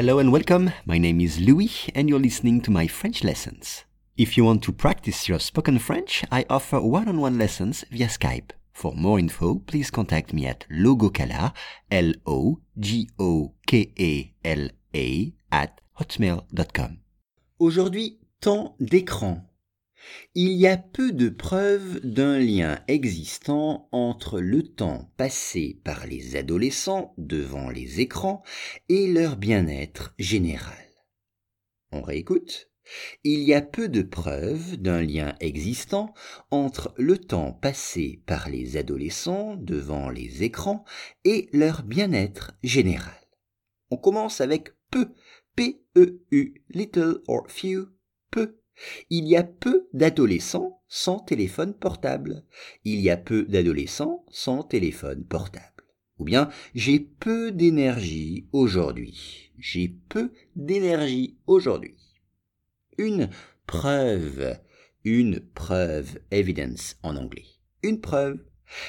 Hello and welcome, my name is Louis and you're listening to my French lessons. If you want to practice your spoken French, I offer one-on-one lessons via Skype. For more info, please contact me at logokala, logokala, @hotmail.com. Aujourd'hui, temps d'écran. Il y a peu de preuves d'un lien existant entre le temps passé par les adolescents devant les écrans et leur bien-être général. On réécoute. Il y a peu de preuves d'un lien existant entre le temps passé par les adolescents devant les écrans et leur bien-être général. On commence avec peu, P-E-U, little or few, peu. Il y a peu d'adolescents sans téléphone portable. Il y a peu d'adolescents sans téléphone portable. Ou bien, j'ai peu d'énergie aujourd'hui. J'ai peu d'énergie aujourd'hui. Une preuve, evidence en anglais. Une preuve.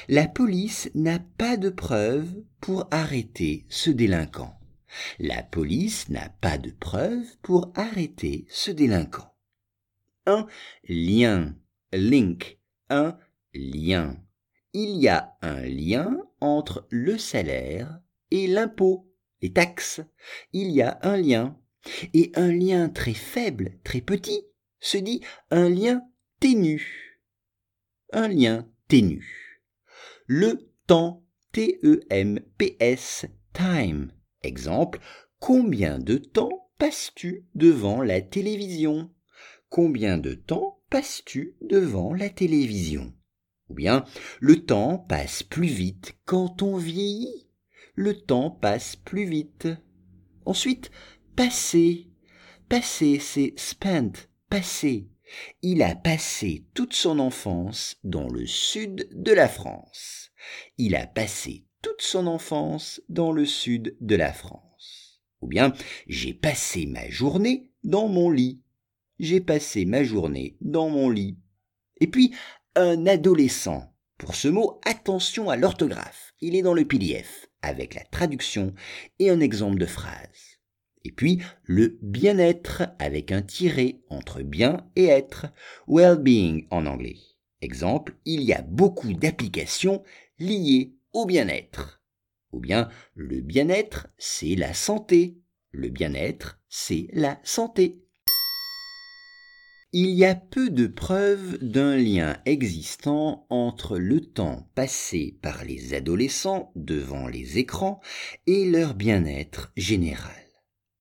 La police n'a pas de preuve pour arrêter ce délinquant. La police n'a pas de preuve pour arrêter ce délinquant. Un lien, link, un lien. Il y a un lien entre le salaire et l'impôt, les taxes. Il y a un lien. Et un lien très faible, très petit, se dit un lien ténu. Un lien ténu. Le temps, T-E-M-P-S, time. Exemple, combien de temps passes-tu devant la télévision ? Combien de temps passes-tu devant la télévision ? Ou bien, le temps passe plus vite quand on vieillit. Le temps passe plus vite. Ensuite, passer. Passer, c'est spent, passer. Il a passé toute son enfance dans le sud de la France. Il a passé toute son enfance dans le sud de la France. Ou bien, j'ai passé ma journée dans mon lit. J'ai passé ma journée dans mon lit. Et puis, un adolescent. Pour ce mot, attention à l'orthographe. Il est dans le PDF, avec la traduction et un exemple de phrase. Et puis, le bien-être, avec un tiret entre bien et être. Well-being en anglais. Exemple, il y a beaucoup d'applications liées au bien-être. Ou bien, le bien-être, c'est la santé. Le bien-être, c'est la santé. Il y a peu de preuves d'un lien existant entre le temps passé par les adolescents devant les écrans et leur bien-être général.